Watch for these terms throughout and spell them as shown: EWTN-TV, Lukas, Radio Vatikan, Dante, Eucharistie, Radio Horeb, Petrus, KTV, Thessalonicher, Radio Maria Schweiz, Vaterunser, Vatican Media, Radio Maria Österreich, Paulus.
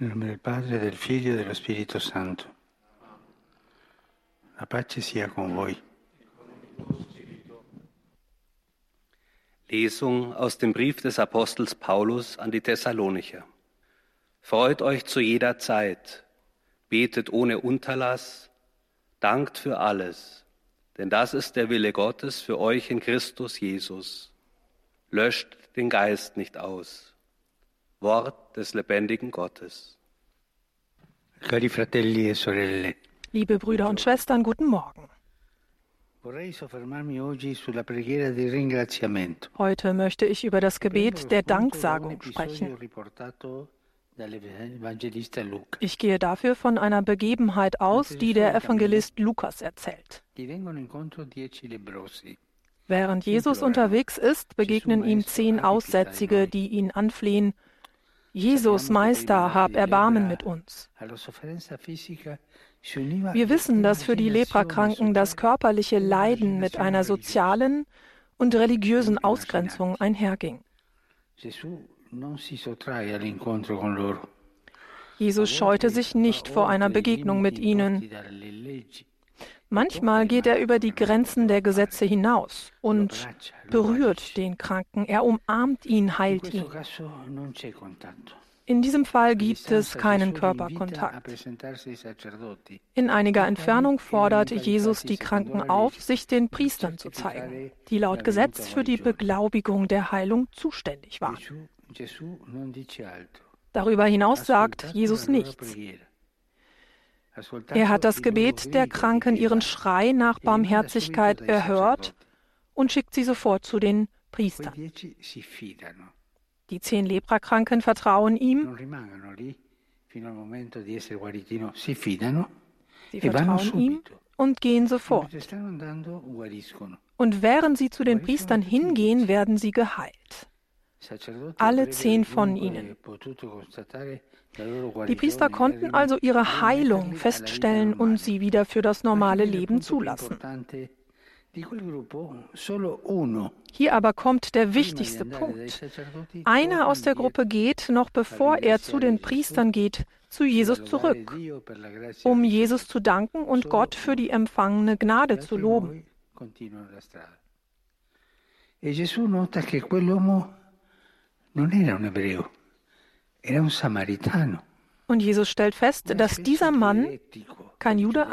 Nel nome del Padre, del Figlio e dello Spirito Santo. La pace sia con voi. Lesung aus dem Brief des Apostels Paulus an die Thessalonicher. Freut euch zu jeder Zeit, betet ohne Unterlass, dankt für alles, denn das ist der Wille Gottes für euch in Christus Jesus. Löscht den Geist nicht aus. Wort des lebendigen Gottes. Cari fratelli e sorelle. Liebe Brüder und Schwestern, guten Morgen. Heute möchte ich über das Gebet der Danksagung sprechen. Ich gehe dafür von einer Begebenheit aus, die der Evangelist Lukas erzählt. Während Jesus unterwegs ist, begegnen ihm 10 Aussätzige, die ihn anflehen: Jesus, Meister, hab Erbarmen mit uns. Wir wissen, dass für die Leprakranken das körperliche Leiden mit einer sozialen und religiösen Ausgrenzung einherging. Jesus scheute sich nicht vor einer Begegnung mit ihnen. Manchmal geht er über die Grenzen der Gesetze hinaus und berührt den Kranken. Er umarmt ihn, heilt ihn. In diesem Fall gibt es keinen Körperkontakt. In einiger Entfernung forderte Jesus die Kranken auf, sich den Priestern zu zeigen, die laut Gesetz für die Beglaubigung der Heilung zuständig waren. Darüber hinaus sagt Jesus nichts. Er hat das Gebet der Kranken, ihren Schrei nach Barmherzigkeit, erhört und schickt sie sofort zu den Priestern. Die 10 Leprakranken vertrauen ihm. Sie vertrauen ihm und gehen sofort. Und während sie zu den Priestern hingehen, werden sie geheilt. Alle 10 von ihnen. Die Priester konnten also ihre Heilung feststellen und sie wieder für das normale Leben zulassen. Hier aber kommt der wichtigste Punkt. Einer aus der Gruppe geht, noch bevor er zu den Priestern geht, zu Jesus zurück, um Jesus zu danken und Gott für die empfangene Gnade zu loben. Und Jesus stellt fest, dass dieser Mann kein Jude,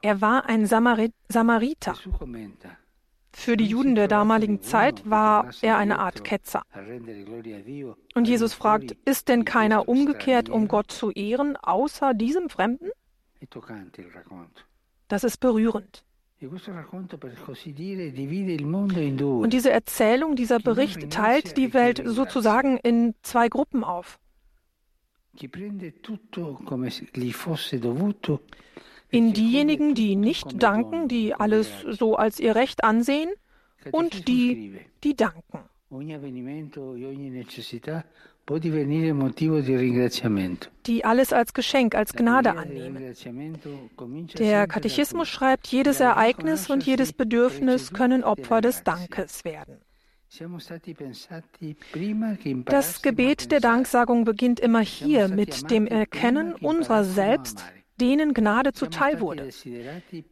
er war ein Samariter. Für die Juden der damaligen Zeit war er eine Art Ketzer. Und Jesus fragt: Ist denn keiner umgekehrt, um Gott zu ehren, außer diesem Fremden? Das ist berührend. Und diese Erzählung, dieser Bericht teilt die Welt sozusagen in 2 Gruppen auf. In diejenigen, die nicht danken, die alles so als ihr Recht ansehen, und die, die danken. Die alles als Geschenk, als Gnade annehmen. Der Katechismus schreibt, jedes Ereignis und jedes Bedürfnis können Opfer des Dankes werden. Das Gebet der Danksagung beginnt immer hier mit dem Erkennen unserer selbst, denen Gnade zuteil wurde.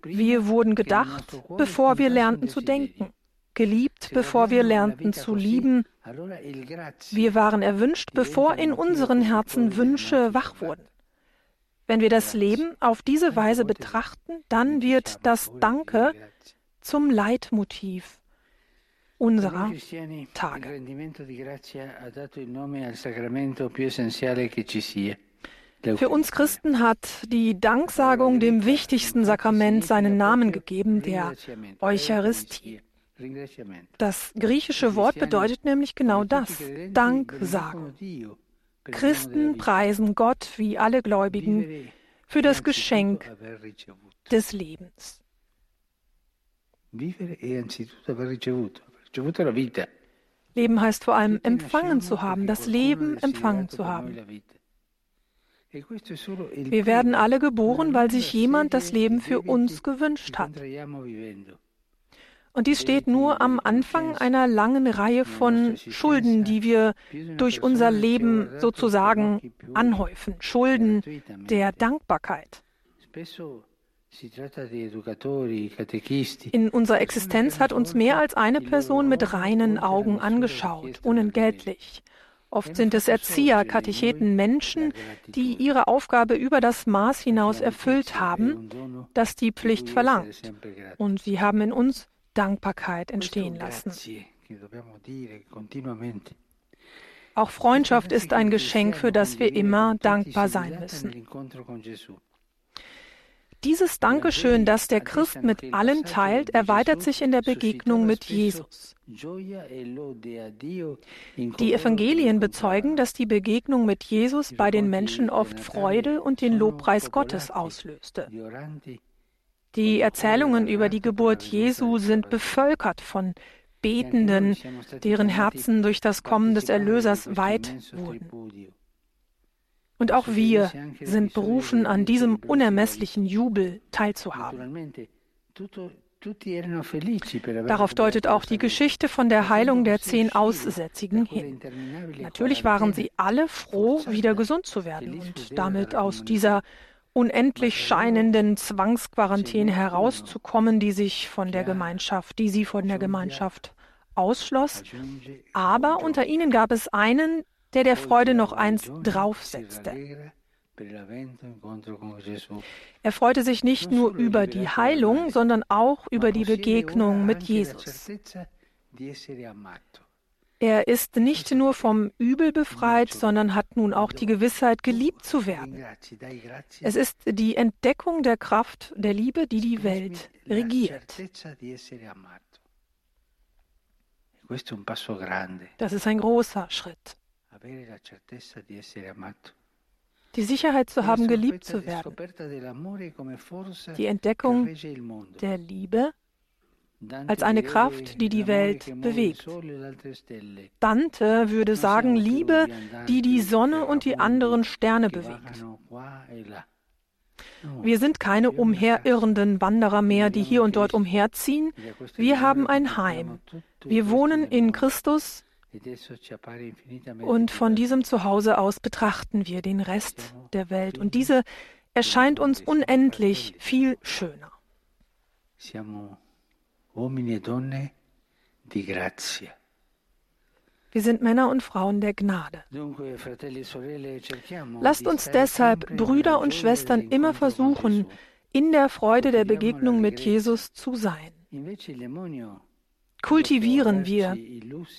Wir wurden gedacht, bevor wir lernten zu denken, geliebt, bevor wir lernten zu lieben. Wir waren erwünscht, bevor in unseren Herzen Wünsche wach wurden. Wenn wir das Leben auf diese Weise betrachten, dann wird das Danke zum Leitmotiv unserer Tage. Für uns Christen hat die Danksagung dem wichtigsten Sakrament seinen Namen gegeben, der Eucharistie. Das griechische Wort bedeutet nämlich genau das: Danksagung. Christen preisen Gott, wie alle Gläubigen, für das Geschenk des Lebens. Leben heißt vor allem, empfangen zu haben, das Leben empfangen zu haben. Wir werden alle geboren, weil sich jemand das Leben für uns gewünscht hat. Und dies steht nur am Anfang einer langen Reihe von Schulden, die wir durch unser Leben sozusagen anhäufen. Schulden der Dankbarkeit. In unserer Existenz hat uns mehr als eine Person mit reinen Augen angeschaut, unentgeltlich. Oft sind es Erzieher, Katecheten, Menschen, die ihre Aufgabe über das Maß hinaus erfüllt haben, das die Pflicht verlangt. Und sie haben in uns Dankbarkeit entstehen lassen. Auch Freundschaft ist ein Geschenk, für das wir immer dankbar sein müssen. Dieses Dankeschön, das der Christ mit allen teilt, erweitert sich in der Begegnung mit Jesus. Die Evangelien bezeugen, dass die Begegnung mit Jesus bei den Menschen oft Freude und den Lobpreis Gottes auslöste. Die Erzählungen über die Geburt Jesu sind bevölkert von Betenden, deren Herzen durch das Kommen des Erlösers weit wurden. Und auch wir sind berufen, an diesem unermesslichen Jubel teilzuhaben. Darauf deutet auch die Geschichte von der Heilung der 10 Aussätzigen hin. Natürlich waren sie alle froh, wieder gesund zu werden und damit aus dieser unendlich scheinenden Zwangsquarantäne herauszukommen, die sie von der Gemeinschaft ausschloss. Aber unter ihnen gab es einen, der der Freude noch eins draufsetzte. Er freute sich nicht nur über die Heilung, sondern auch über die Begegnung mit Jesus. Er ist nicht nur vom Übel befreit, sondern hat nun auch die Gewissheit, geliebt zu werden. Es ist die Entdeckung der Kraft der Liebe, die die Welt regiert. Das ist ein großer Schritt. Die Sicherheit zu haben, geliebt zu werden. Die Entdeckung der Liebe als eine Kraft, die die Welt bewegt. Dante würde sagen, Liebe, die die Sonne und die anderen Sterne bewegt. Wir sind keine umherirrenden Wanderer mehr, die hier und dort umherziehen. Wir haben ein Heim. Wir wohnen in Christus. Und von diesem Zuhause aus betrachten wir den Rest der Welt. Und diese erscheint uns unendlich viel schöner. Wir sind Männer und Frauen der Gnade. Lasst uns deshalb, Brüder und Schwestern, immer versuchen, in der Freude der Begegnung mit Jesus zu sein. Kultivieren wir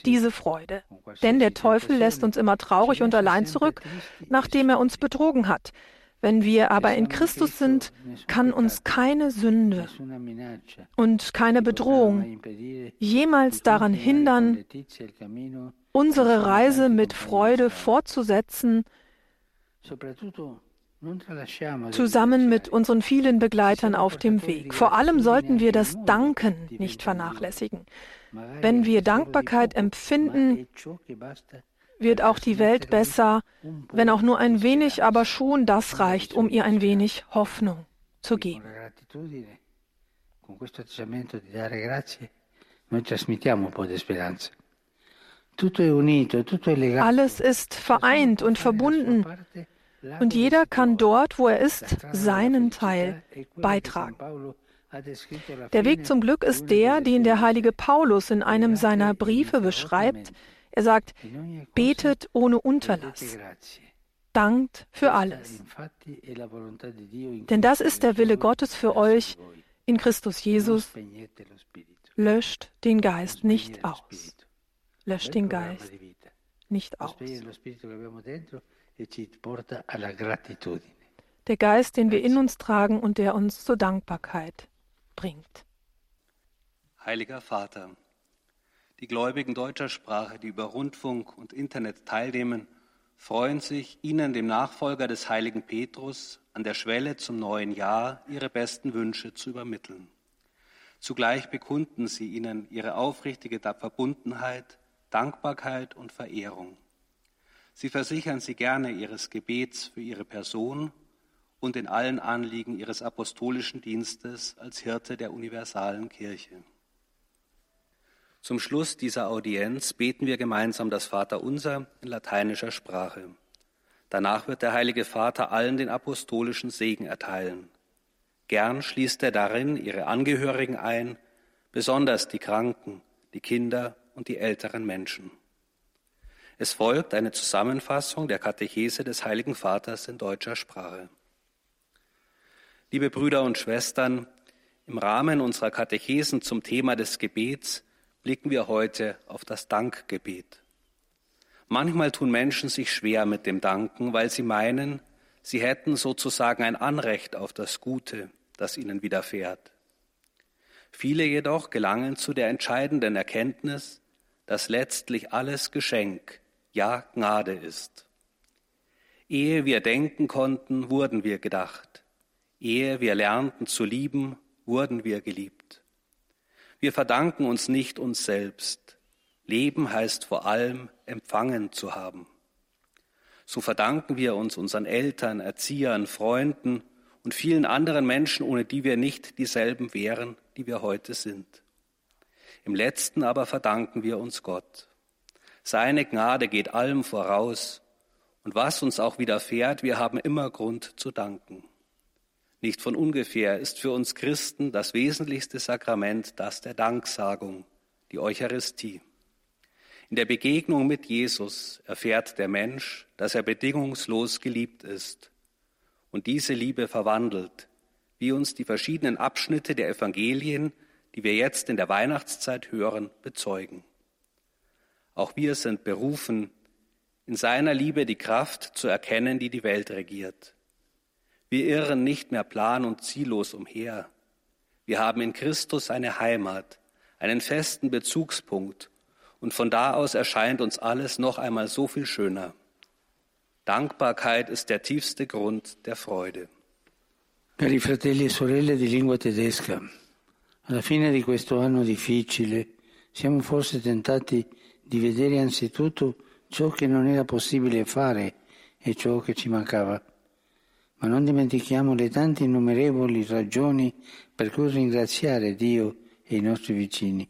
diese Freude, denn der Teufel lässt uns immer traurig und allein zurück, nachdem er uns betrogen hat. Wenn wir aber in Christus sind, kann uns keine Sünde und keine Bedrohung jemals daran hindern, unsere Reise mit Freude fortzusetzen, zusammen mit unseren vielen Begleitern auf dem Weg. Vor allem sollten wir das Danken nicht vernachlässigen. Wenn wir Dankbarkeit empfinden, wird auch die Welt besser, wenn auch nur ein wenig, aber schon das reicht, um ihr ein wenig Hoffnung zu geben. Alles ist vereint und verbunden. Und jeder kann dort, wo er ist, seinen Teil beitragen. Der Weg zum Glück ist der, den der heilige Paulus in einem seiner Briefe beschreibt. Er sagt, betet ohne Unterlass, dankt für alles. Denn das ist der Wille Gottes für euch in Christus Jesus. Löscht den Geist nicht aus. Löscht den Geist nicht aus. Der Geist, den wir in uns tragen und der uns zur Dankbarkeit bringt. Heiliger Vater, die Gläubigen deutscher Sprache, die über Rundfunk und Internet teilnehmen, freuen sich, Ihnen, dem Nachfolger des heiligen Petrus, an der Schwelle zum neuen Jahr ihre besten Wünsche zu übermitteln. Zugleich bekunden sie Ihnen ihre aufrichtige Verbundenheit, Dankbarkeit und Verehrung. Sie versichern sie gerne ihres Gebets für ihre Person und in allen Anliegen ihres apostolischen Dienstes als Hirte der universalen Kirche. Zum Schluss dieser Audienz beten wir gemeinsam das Vaterunser in lateinischer Sprache. Danach wird der Heilige Vater allen den apostolischen Segen erteilen. Gern schließt er darin ihre Angehörigen ein, besonders die Kranken, die Kinder und die älteren Menschen. Es folgt eine Zusammenfassung der Katechese des Heiligen Vaters in deutscher Sprache. Liebe Brüder und Schwestern, im Rahmen unserer Katechesen zum Thema des Gebets blicken wir heute auf das Dankgebet. Manchmal tun Menschen sich schwer mit dem Danken, weil sie meinen, sie hätten sozusagen ein Anrecht auf das Gute, das ihnen widerfährt. Viele jedoch gelangen zu der entscheidenden Erkenntnis, dass letztlich alles Geschenk, ja Gnade ist. Ehe wir denken konnten, wurden wir gedacht. Ehe wir lernten zu lieben, wurden wir geliebt. Wir verdanken uns nicht uns selbst. Leben heißt vor allem, empfangen zu haben. So verdanken wir uns unseren Eltern, Erziehern, Freunden und vielen anderen Menschen, ohne die wir nicht dieselben wären, die wir heute sind. Im Letzten aber verdanken wir uns Gott. Seine Gnade geht allem voraus, und was uns auch widerfährt, wir haben immer Grund zu danken. Nicht von ungefähr ist für uns Christen das wesentlichste Sakrament das der Danksagung, die Eucharistie. In der Begegnung mit Jesus erfährt der Mensch, dass er bedingungslos geliebt ist. Und diese Liebe verwandelt, wie uns die verschiedenen Abschnitte der Evangelien, die wir jetzt in der Weihnachtszeit hören, bezeugen. Auch wir sind berufen, in seiner Liebe die Kraft zu erkennen, die die Welt regiert. Wir irren nicht mehr plan- und ziellos umher. Wir haben in Christus eine Heimat, einen festen Bezugspunkt, und von da aus erscheint uns alles noch einmal so viel schöner. Dankbarkeit ist der tiefste Grund der Freude. Cari fratelli e sorelle di lingua tedesca, alla fine di questo anno difficile siamo forse tentati di vedere anzitutto ciò che non era possibile fare e ciò che ci mancava. Ma non dimentichiamo le tante innumerevoli ragioni per cui ringraziare Dio e i nostri vicini.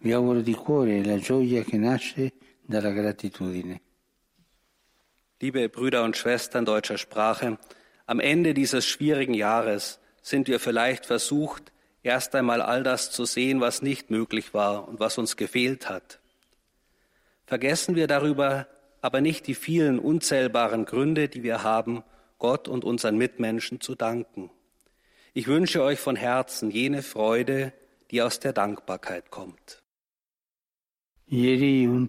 Vi auguro di cuore la gioia che nasce dalla gratitudine. Liebe Brüder und Schwestern deutscher Sprache, am Ende dieses schwierigen Jahres sind wir vielleicht versucht, erst einmal all das zu sehen, was nicht möglich war und was uns gefehlt hat. Vergessen wir darüber aber nicht die vielen unzählbaren Gründe, die wir haben, Gott und unseren Mitmenschen zu danken. Ich wünsche euch von Herzen jene Freude, die aus der Dankbarkeit kommt. Gestern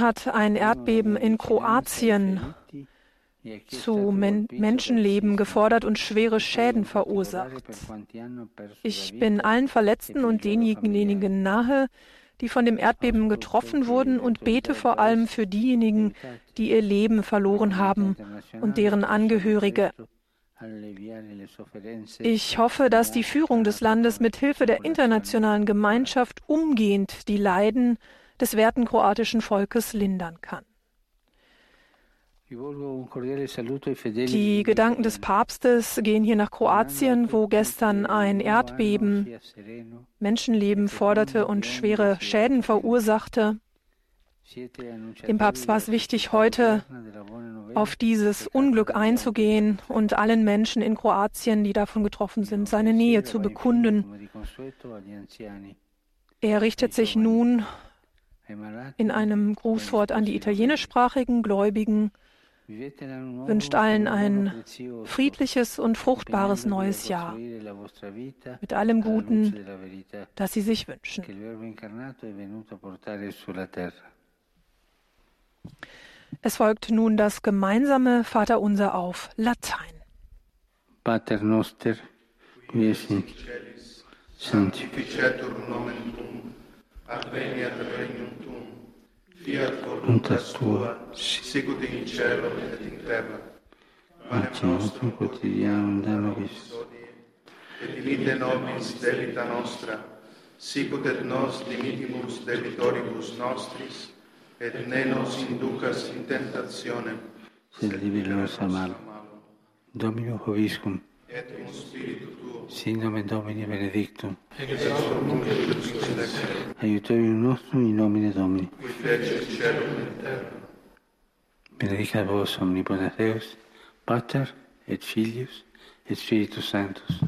hat ein Erdbeben in Kroatien zu Menschenleben gefordert und schwere Schäden verursacht. Ich bin allen Verletzten und denjenigen nahe, die von dem Erdbeben getroffen wurden, und bete vor allem für diejenigen, die ihr Leben verloren haben und deren Angehörige. Ich hoffe, dass die Führung des Landes mit Hilfe der internationalen Gemeinschaft umgehend die Leiden des werten kroatischen Volkes lindern kann. Die Gedanken des Papstes gehen hier nach Kroatien, wo gestern ein Erdbeben Menschenleben forderte und schwere Schäden verursachte. Dem Papst war es wichtig, heute auf dieses Unglück einzugehen und allen Menschen in Kroatien, die davon getroffen sind, seine Nähe zu bekunden. Er richtet sich nun in einem Grußwort an die italienischsprachigen Gläubigen, wünscht allen ein friedliches und fruchtbares neues Jahr mit allem Guten, das sie sich wünschen. Es folgt nun das gemeinsame Vaterunser auf Latein. Pater noster, qui es in Celis, sanctificetur nomen tuum, adveniat regnum tuum, fiat voluntas tua, sicut in cielo et in terra. Pace nostrum quotidianum da nobis odie, et dimite nobis debita nostra, sicut et nos dimittimus debitoribus nostris, et ne nos inducas in tentationem, sed libera nos a malo. Domino Hoviscum, et in spiritu tuo. Sin nomen Domini benedictum. Aiutorium nostrum in nomine Domini. Qui fece il cielo e terra. Benedicat vos omnipotens Deus, Pater et Filius et Spiritus Sanctus.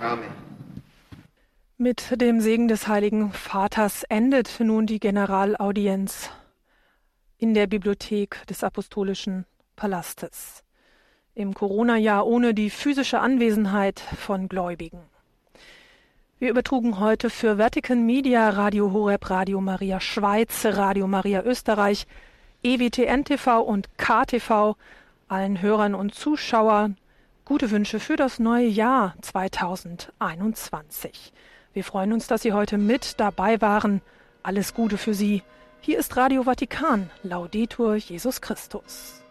Amen. Mit dem Segen des Heiligen Vaters endet nun die Generalaudienz in der Bibliothek des Apostolischen Palastes. Im Corona-Jahr ohne die physische Anwesenheit von Gläubigen. Wir übertrugen heute für Vatican Media, Radio Horeb, Radio Maria Schweiz, Radio Maria Österreich, EWTN-TV und KTV allen Hörern und Zuschauern gute Wünsche für das neue Jahr 2021. Wir freuen uns, dass Sie heute mit dabei waren. Alles Gute für Sie. Hier ist Radio Vatikan. Laudetur Jesus Christus.